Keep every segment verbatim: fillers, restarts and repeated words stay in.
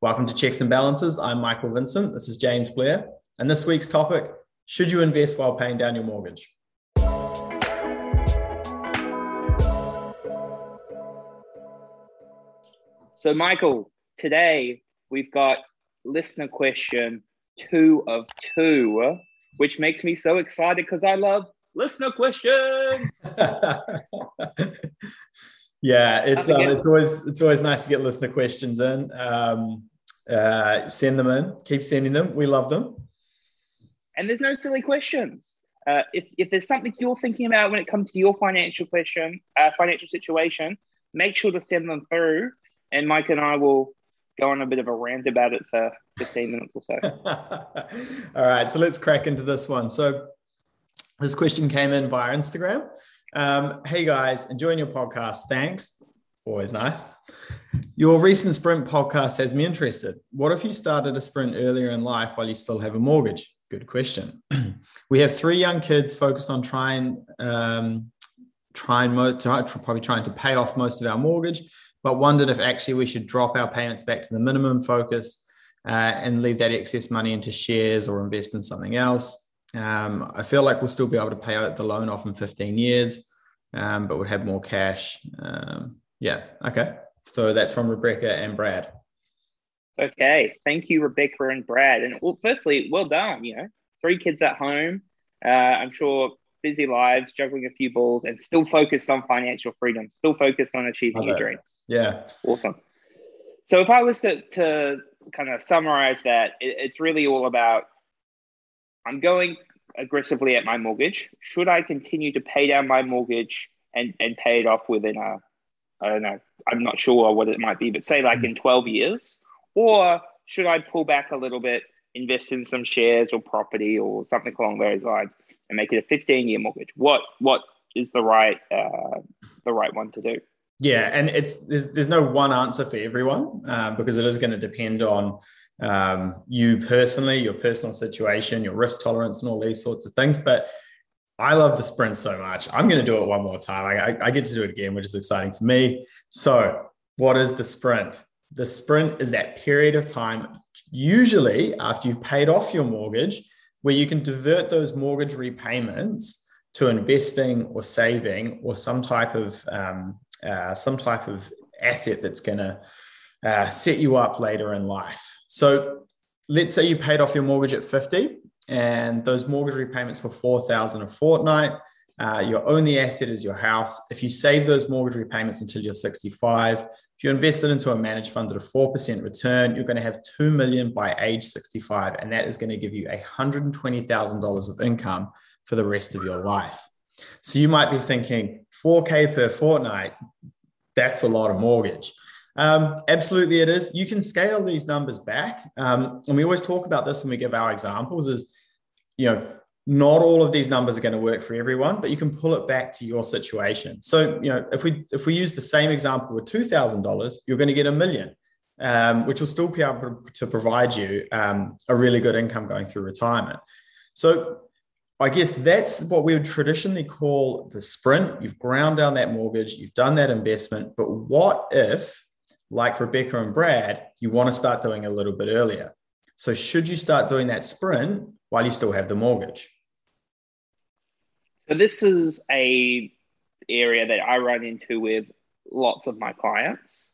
Welcome to Cheques and Balances. I'm Michael Vincent. This is James Blair. And this week's topic, should you invest while paying down your mortgage? So Michael, today we've got listener question two of two, which makes me so excited because I love listener questions. Yeah, it's um, it's always it's always nice to get listener questions in. Um, uh, send them in. Keep sending them. We love them. And there's no silly questions. Uh, if if there's something you're thinking about when it comes to your financial question, uh, financial situation, make sure to send them through. And Mike and I will go on a bit of a rant about it for fifteen minutes or so. All right, so let's crack into this one. So this question came in via Instagram. Um, hey guys, enjoying your podcast. Thanks. Always nice. Your recent Sprint podcast has me interested. What if you started a Sprint earlier in life while you still have a mortgage? Good question. We have three young kids focused on trying, um, trying mo- to, probably trying to pay off most of our mortgage, but wondered if actually we should drop our payments back to the minimum focus uh, and leave that excess money into shares or invest in something else. Um, I feel like we'll still be able to pay out the loan off in fifteen years, um, but would have more cash. Um, yeah. Okay. So that's from Rebecca and Brad. Okay. Thank you, Rebecca and Brad. And well, firstly, well done. You know, three kids at home. Uh, I'm sure busy lives, juggling a few balls and still focused on financial freedom, still focused on achieving your dreams. Yeah. Awesome. So if I was to, to kind of summarize that, it, it's really all about I'm going aggressively at my mortgage. Should I continue to pay down my mortgage and, and pay it off within a, I don't know, I'm not sure what it might be, but say like in twelve years? Or should I pull back a little bit, invest in some shares or property or something along those lines and make it a fifteen-year mortgage? What What is the right uh, the right one to do? Yeah, and it's there's, there's no one answer for everyone uh, because it is going to depend on um, you personally, your personal situation, your risk tolerance and all these sorts of things. But I love the Sprint so much. I'm going to do it one more time. I, I get to do it again, which is exciting for me. So what is the Sprint? The Sprint is that period of time, usually after you've paid off your mortgage, where you can divert those mortgage repayments to investing or saving or some type of um, uh, some type of asset that's going to uh, set you up later in life. So let's say you paid off your mortgage at fifty and those mortgage repayments were four thousand dollars a fortnight. Uh, your only asset is your house. If you save those mortgage repayments until you're sixty-five, if you invest it into a managed fund at a four percent return, you're going to have two million dollars by age sixty-five, and that is going to give you one hundred twenty thousand dollars of income for the rest of your life. So you might be thinking four K per fortnight, that's a lot of mortgage. Um, absolutely it is. You can scale these numbers back. Um, and we always talk about this when we give our examples is, you know, not all of these numbers are going to work for everyone, but you can pull it back to your situation. So, you know, if we if we use the same example with two thousand dollars, you're going to get a million, um, which will still be able to provide you um, a really good income going through retirement. So I guess that's what we would traditionally call the Sprint. You've ground down that mortgage, you've done that investment, but what if, like Rebecca and Brad, you want to start doing a little bit earlier? So should you start doing that Sprint while you still have the mortgage? So this is a area that I run into with lots of my clients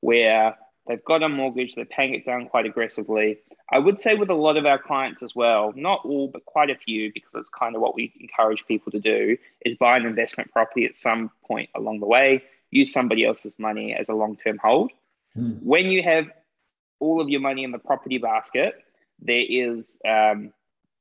where they've got a mortgage, they're paying it down quite aggressively. I would say with a lot of our clients as well, not all, but quite a few, because it's kind of what we encourage people to do, is buy an investment property at some point along the way, use somebody else's money as a long-term hold. Hmm. When you have all of your money in the property basket, there is um,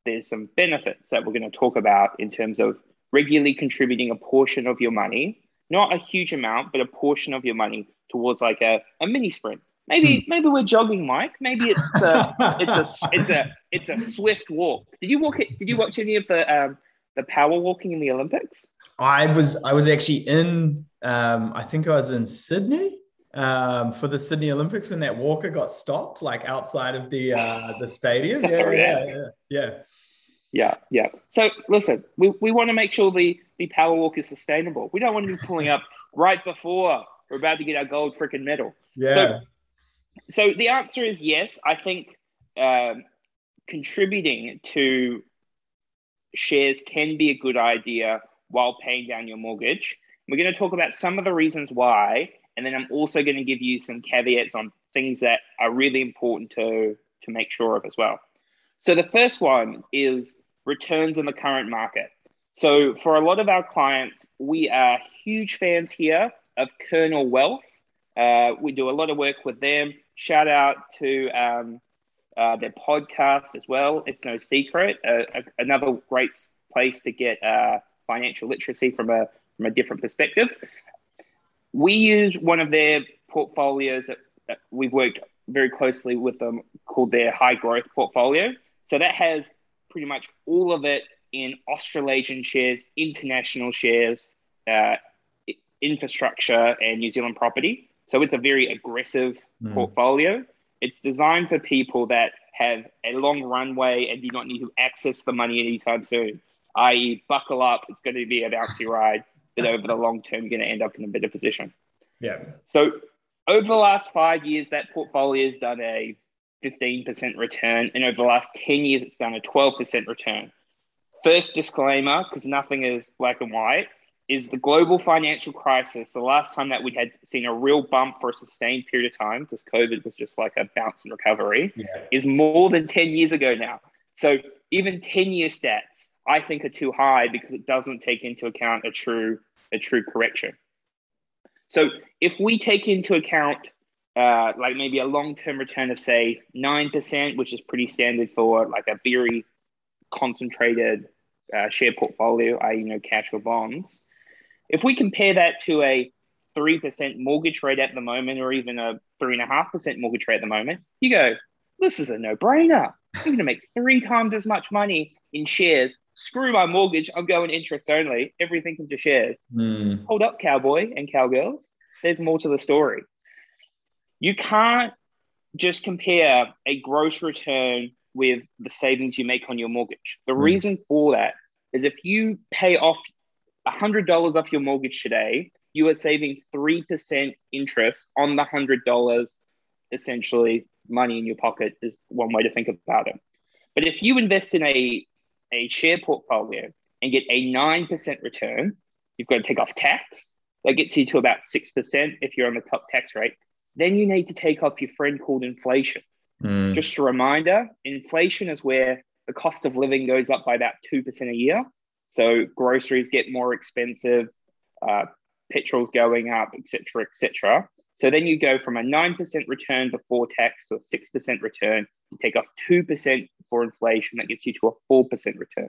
there's some benefits that we're going to talk about in terms of regularly contributing a portion of your money, not a huge amount, but a portion of your money towards like a, a mini Sprint. Maybe maybe we're jogging, Mike. Maybe it's a, it's a it's a it's a swift walk. Did you walk it? Did you watch any of the um, the power walking in the Olympics? I was I was actually in um, I think I was in Sydney um, for the Sydney Olympics when that walker got stopped like outside of the uh, the stadium. Yeah, yeah, yeah, yeah. Yeah, yeah. So listen, we, we want to make sure the, the power walk is sustainable. We don't want to be pulling up right before we're about to get our gold freaking medal. Yeah. So So the answer is yes. I think um, contributing to shares can be a good idea while paying down your mortgage. We're going to talk about some of the reasons why, and then I'm also going to give you some caveats on things that are really important to, to make sure of as well. So the first one is returns in the current market. So for a lot of our clients, we are huge fans here of Kernel Wealth. Uh, we do a lot of work with them. Shout out to um, uh, their podcast as well. It's no secret. Uh, another great place to get uh, financial literacy from a, from a different perspective. We use one of their portfolios that, that we've worked very closely with them called their high growth portfolio. So that has pretty much all of it in Australasian shares, international shares, uh, infrastructure and New Zealand property. So it's a very aggressive mm. portfolio. It's designed for people that have a long runway and do not need to access the money anytime soon, that is buckle up, it's going to be a bouncy ride, but over the long term, you're going to end up in a better position. Yeah. So over the last five years, that portfolio has done a fifteen percent return. And over the last ten years, it's done a twelve percent return. First disclaimer, because nothing is black and white, is the global financial crisis, the last time that we had seen a real bump for a sustained period of time, because COVID was just like a bounce and recovery, yeah. is more than ten years ago now. So even ten-year stats, I think, are too high because it doesn't take into account a true a true correction. So if we take into account uh, like maybe a long-term return of, say, nine percent, which is pretty standard for like a very concentrated uh, share portfolio, that is, you know, cash or bonds, if we compare that to a three percent mortgage rate at the moment, or even a three point five percent mortgage rate at the moment, you go, this is a no-brainer. I'm going to make three times as much money in shares. Screw my mortgage. I'm going interest only. Everything into shares. Mm. Hold up, cowboy and cowgirls. There's more to the story. You can't just compare a gross return with the savings you make on your mortgage. The mm. reason for that is if you pay off one hundred dollars off your mortgage today, you are saving three percent interest on the one hundred dollars. Essentially, money in your pocket is one way to think about it. But if you invest in a, a share portfolio and get a nine percent return, you've got to take off tax. That gets you to about six percent if you're on the top tax rate. Then you need to take off your friend called inflation. Mm. Just a reminder, inflation is where the cost of living goes up by about two percent a year. So groceries get more expensive, uh, petrol's going up, et cetera, et cetera. So then you go from a nine percent return before tax to a six percent return. You take off two percent for inflation. That gets you to a four percent return.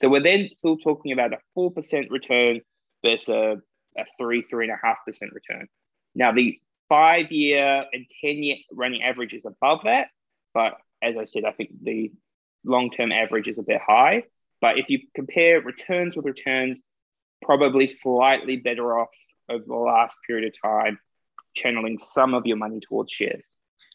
So we're then still talking about a four percent return versus a, a three, three and a half percent return. Now the five-year and ten-year running average is above that. But as I said, I think the long-term average is a bit high. But if you compare returns with returns, probably slightly better off over the last period of time, channeling some of your money towards shares.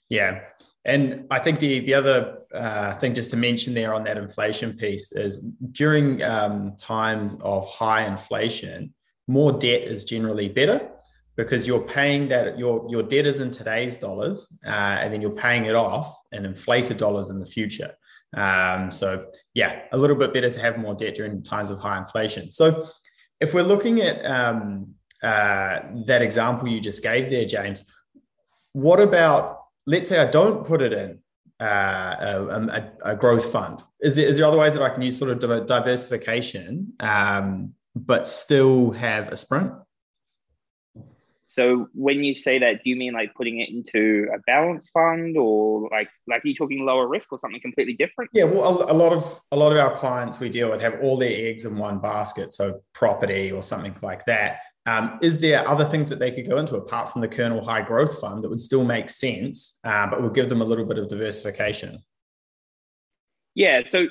Yeah. And I think the, the other uh, thing just to mention there on that inflation piece is during um, times of high inflation, more debt is generally better because you're paying that, your, your debt is in today's dollars uh, and then you're paying it off in inflated dollars in the future. Um, so yeah, a little bit better to have more debt during times of high inflation. So if we're looking at um, uh, that example you just gave there, James, what about, let's say I don't put it in uh, a, a, a growth fund. Is there, is there other ways that I can use sort of diversification, um, but still have a sprint? So when you say that, do you mean like putting it into a balance fund, or like, like are you talking lower risk or something completely different? Yeah, well, a, a lot of a lot of our clients we deal with have all their eggs in one basket, so property or something like that. Um, is there other things that they could go into apart from the Kernel High Growth Fund that would still make sense, uh, but would give them a little bit of diversification? Yeah, so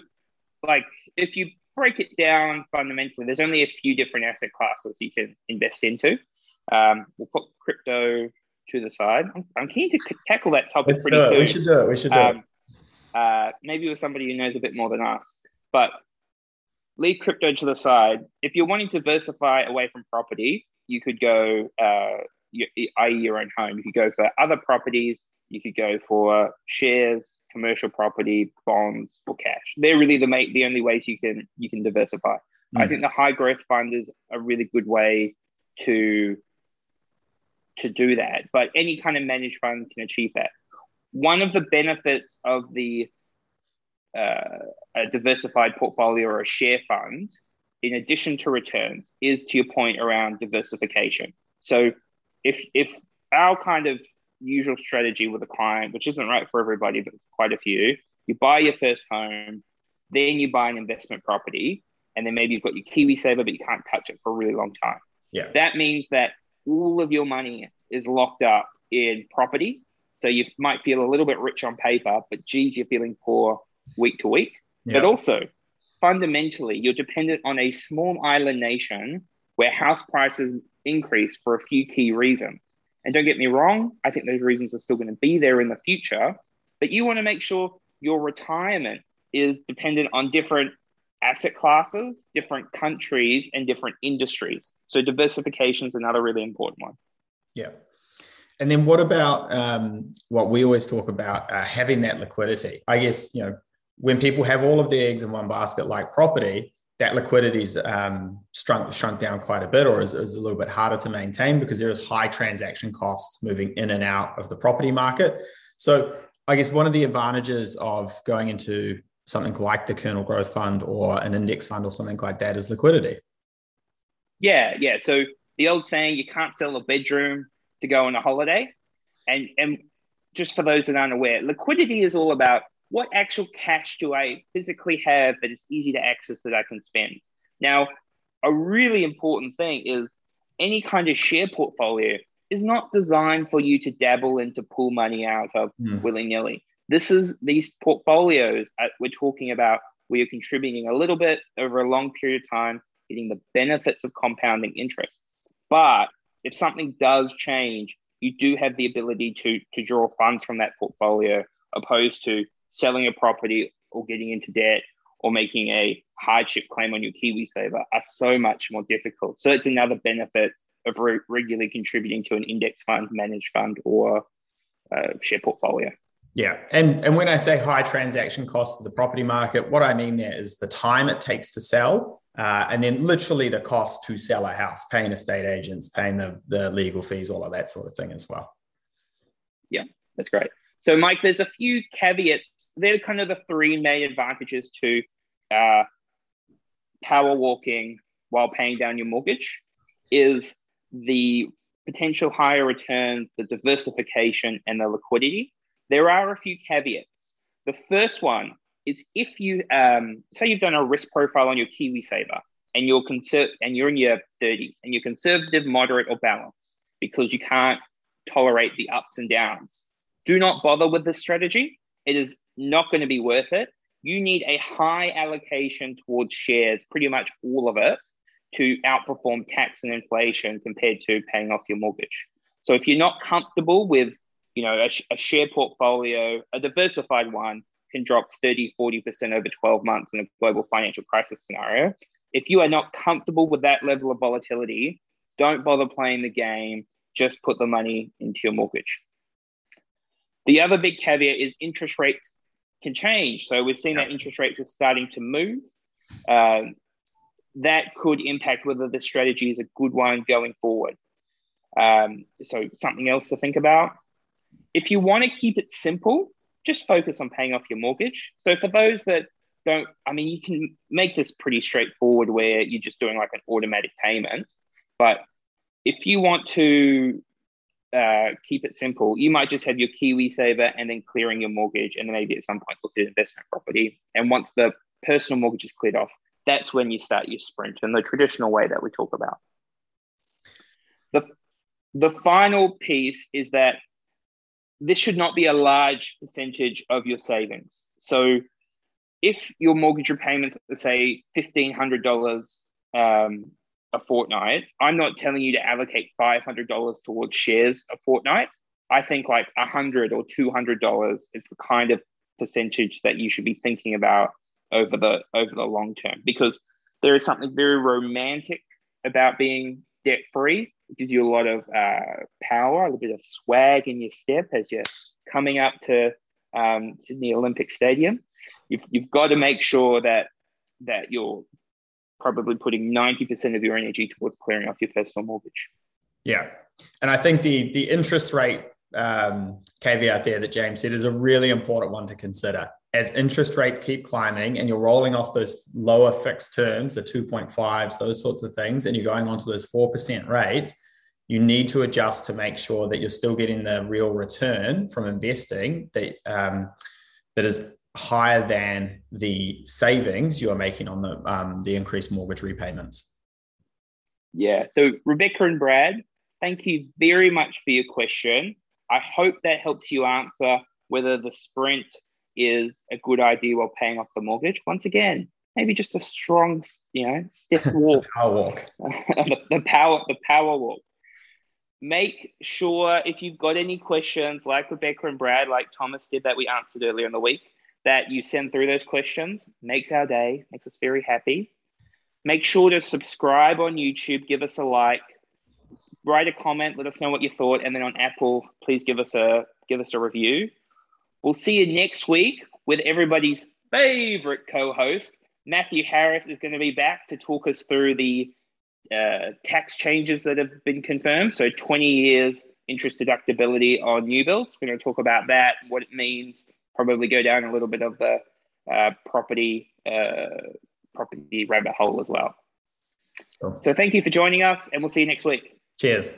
like if you break it down fundamentally, there's only a few different asset classes you can invest into. Um, we'll put crypto to the side. I'm, I'm keen to c- tackle that topic Let's pretty soon. We should do it. We should do um, it. Uh, maybe with somebody who knows a bit more than us. But leave crypto to the side. If you're wanting to diversify away from property, you could go, uh, your, that is your own home. You could go for other properties. You could go for shares, commercial property, bonds, or cash. They're really the mate, the only ways you can you can diversify. Mm-hmm. I think the high growth fund is a really good way to to do that. But any kind of managed fund can achieve that. One of the benefits of the uh, a diversified portfolio or a share fund, in addition to returns, is to your point around diversification. So if if our kind of usual strategy with a client, which isn't right for everybody, but quite a few, you buy your first home, then you buy an investment property, and then maybe you've got your KiwiSaver, but you can't touch it for a really long time. Yeah. That means that all of your money is locked up in property. So you might feel a little bit rich on paper, but geez, you're feeling poor week to week. Yeah. But also, fundamentally, you're dependent on a small island nation where house prices increase for a few key reasons. And don't get me wrong, I think those reasons are still going to be there in the future, but you want to make sure your retirement is dependent on different asset classes, different countries, and different industries. So diversification is another really important one. Yeah. And then what about um, what we always talk about, uh, having that liquidity? I guess, you know, when people have all of their eggs in one basket, like property, that liquidity's um, shrunk, shrunk down quite a bit, or is, is a little bit harder to maintain because there is high transaction costs moving in and out of the property market. So I guess one of the advantages of going into something like the Kernel Growth Fund or an index fund or something like that is liquidity. Yeah, yeah. So the old saying, you can't sell a bedroom to go on a holiday. And, and just for those that aren't aware, liquidity is all about what actual cash do I physically have that is easy to access that I can spend? Now, a really important thing is any kind of share portfolio is not designed for you to dabble and to pull money out of mm. willy-nilly. This is these portfolios that we're talking about where you're contributing a little bit over a long period of time, getting the benefits of compounding interest. But if something does change, you do have the ability to, to draw funds from that portfolio, opposed to selling a property or getting into debt or making a hardship claim on your KiwiSaver are so much more difficult. So it's another benefit of re- regularly contributing to an index fund, managed fund, or uh, share portfolio. Yeah. And, and when I say high transaction costs for the property market, what I mean there is the time it takes to sell uh, and then literally the cost to sell a house, paying estate agents, paying the, the legal fees, all of that sort of thing as well. Yeah, that's great. So, Mike, there's a few caveats. They're kind of the three main advantages to uh, power walking while paying down your mortgage is the potential higher returns, the diversification, and the liquidity. There are a few caveats. The first one is if you, um, say you've done a risk profile on your KiwiSaver and you're, conser- and you're in your thirties and you're conservative, moderate, or balanced because you can't tolerate the ups and downs. Do not bother with this strategy. It is not going to be worth it. You need a high allocation towards shares, pretty much all of it, to outperform tax and inflation compared to paying off your mortgage. So if you're not comfortable with, you know, a, a share portfolio, a diversified one can drop thirty, forty percent over twelve months in a global financial crisis scenario. If you are not comfortable with that level of volatility, don't bother playing the game. Just put the money into your mortgage. The other big caveat is interest rates can change. So we've seen that interest rates are starting to move. Um, that could impact whether the strategy is a good one going forward. Um, so something else to think about. If you want to keep it simple, just focus on paying off your mortgage. So for those that don't, I mean, you can make this pretty straightforward where you're just doing like an automatic payment. But if you want to Uh, keep it simple, you might just have your KiwiSaver and then clearing your mortgage, and then maybe at some point look at investment property. And once the personal mortgage is cleared off, that's when you start your sprint in the traditional way that we talk about. The, the final piece is that this should not be a large percentage of your savings. So if your mortgage repayments are, say, fifteen hundred dollars um, a fortnight, I'm not telling you to allocate five hundred dollars towards shares a fortnight. I think like one hundred dollars or two hundred dollars is the kind of percentage that you should be thinking about over the over the long term, because there is something very romantic about being debt-free. It gives you a lot of uh, power, a little bit of swag in your step as you're coming up to um, Sydney Olympic Stadium, you've, you've got to make sure that that you're probably putting ninety percent of your energy towards clearing off your personal mortgage. Yeah. And I think the the interest rate um, caveat there that James said is a really important one to consider. As interest rates keep climbing and you're rolling off those lower fixed terms, the two point fives, those sorts of things, and you're going on to those four percent rates, you need to adjust to make sure that you're still getting the real return from investing that um, that is higher than the savings you are making on the um, the increased mortgage repayments. Yeah. So Rebecca and Brad, thank you very much for your question. I hope that helps you answer whether the sprint is a good idea while paying off the mortgage. Once again, maybe just a strong, you know, stiff walk. Power walk. the, the power, the power walk. Make sure if you've got any questions, like Rebecca and Brad, like Thomas did that we answered earlier in the week, that you send through those questions. Makes our day, makes us very happy. Make sure to subscribe on YouTube, give us a like, write a comment, let us know what you thought, and then on Apple, please give us a give us a review. We'll see you next week with everybody's favorite co-host. Matthew Harris is going to be back to talk us through the uh, tax changes that have been confirmed. So twenty years interest deductibility on new builds. We're going to talk about that, what it means, probably go down a little bit of the uh, property uh, property rabbit hole as well. Sure. So thank you for joining us, and we'll see you next week. Cheers.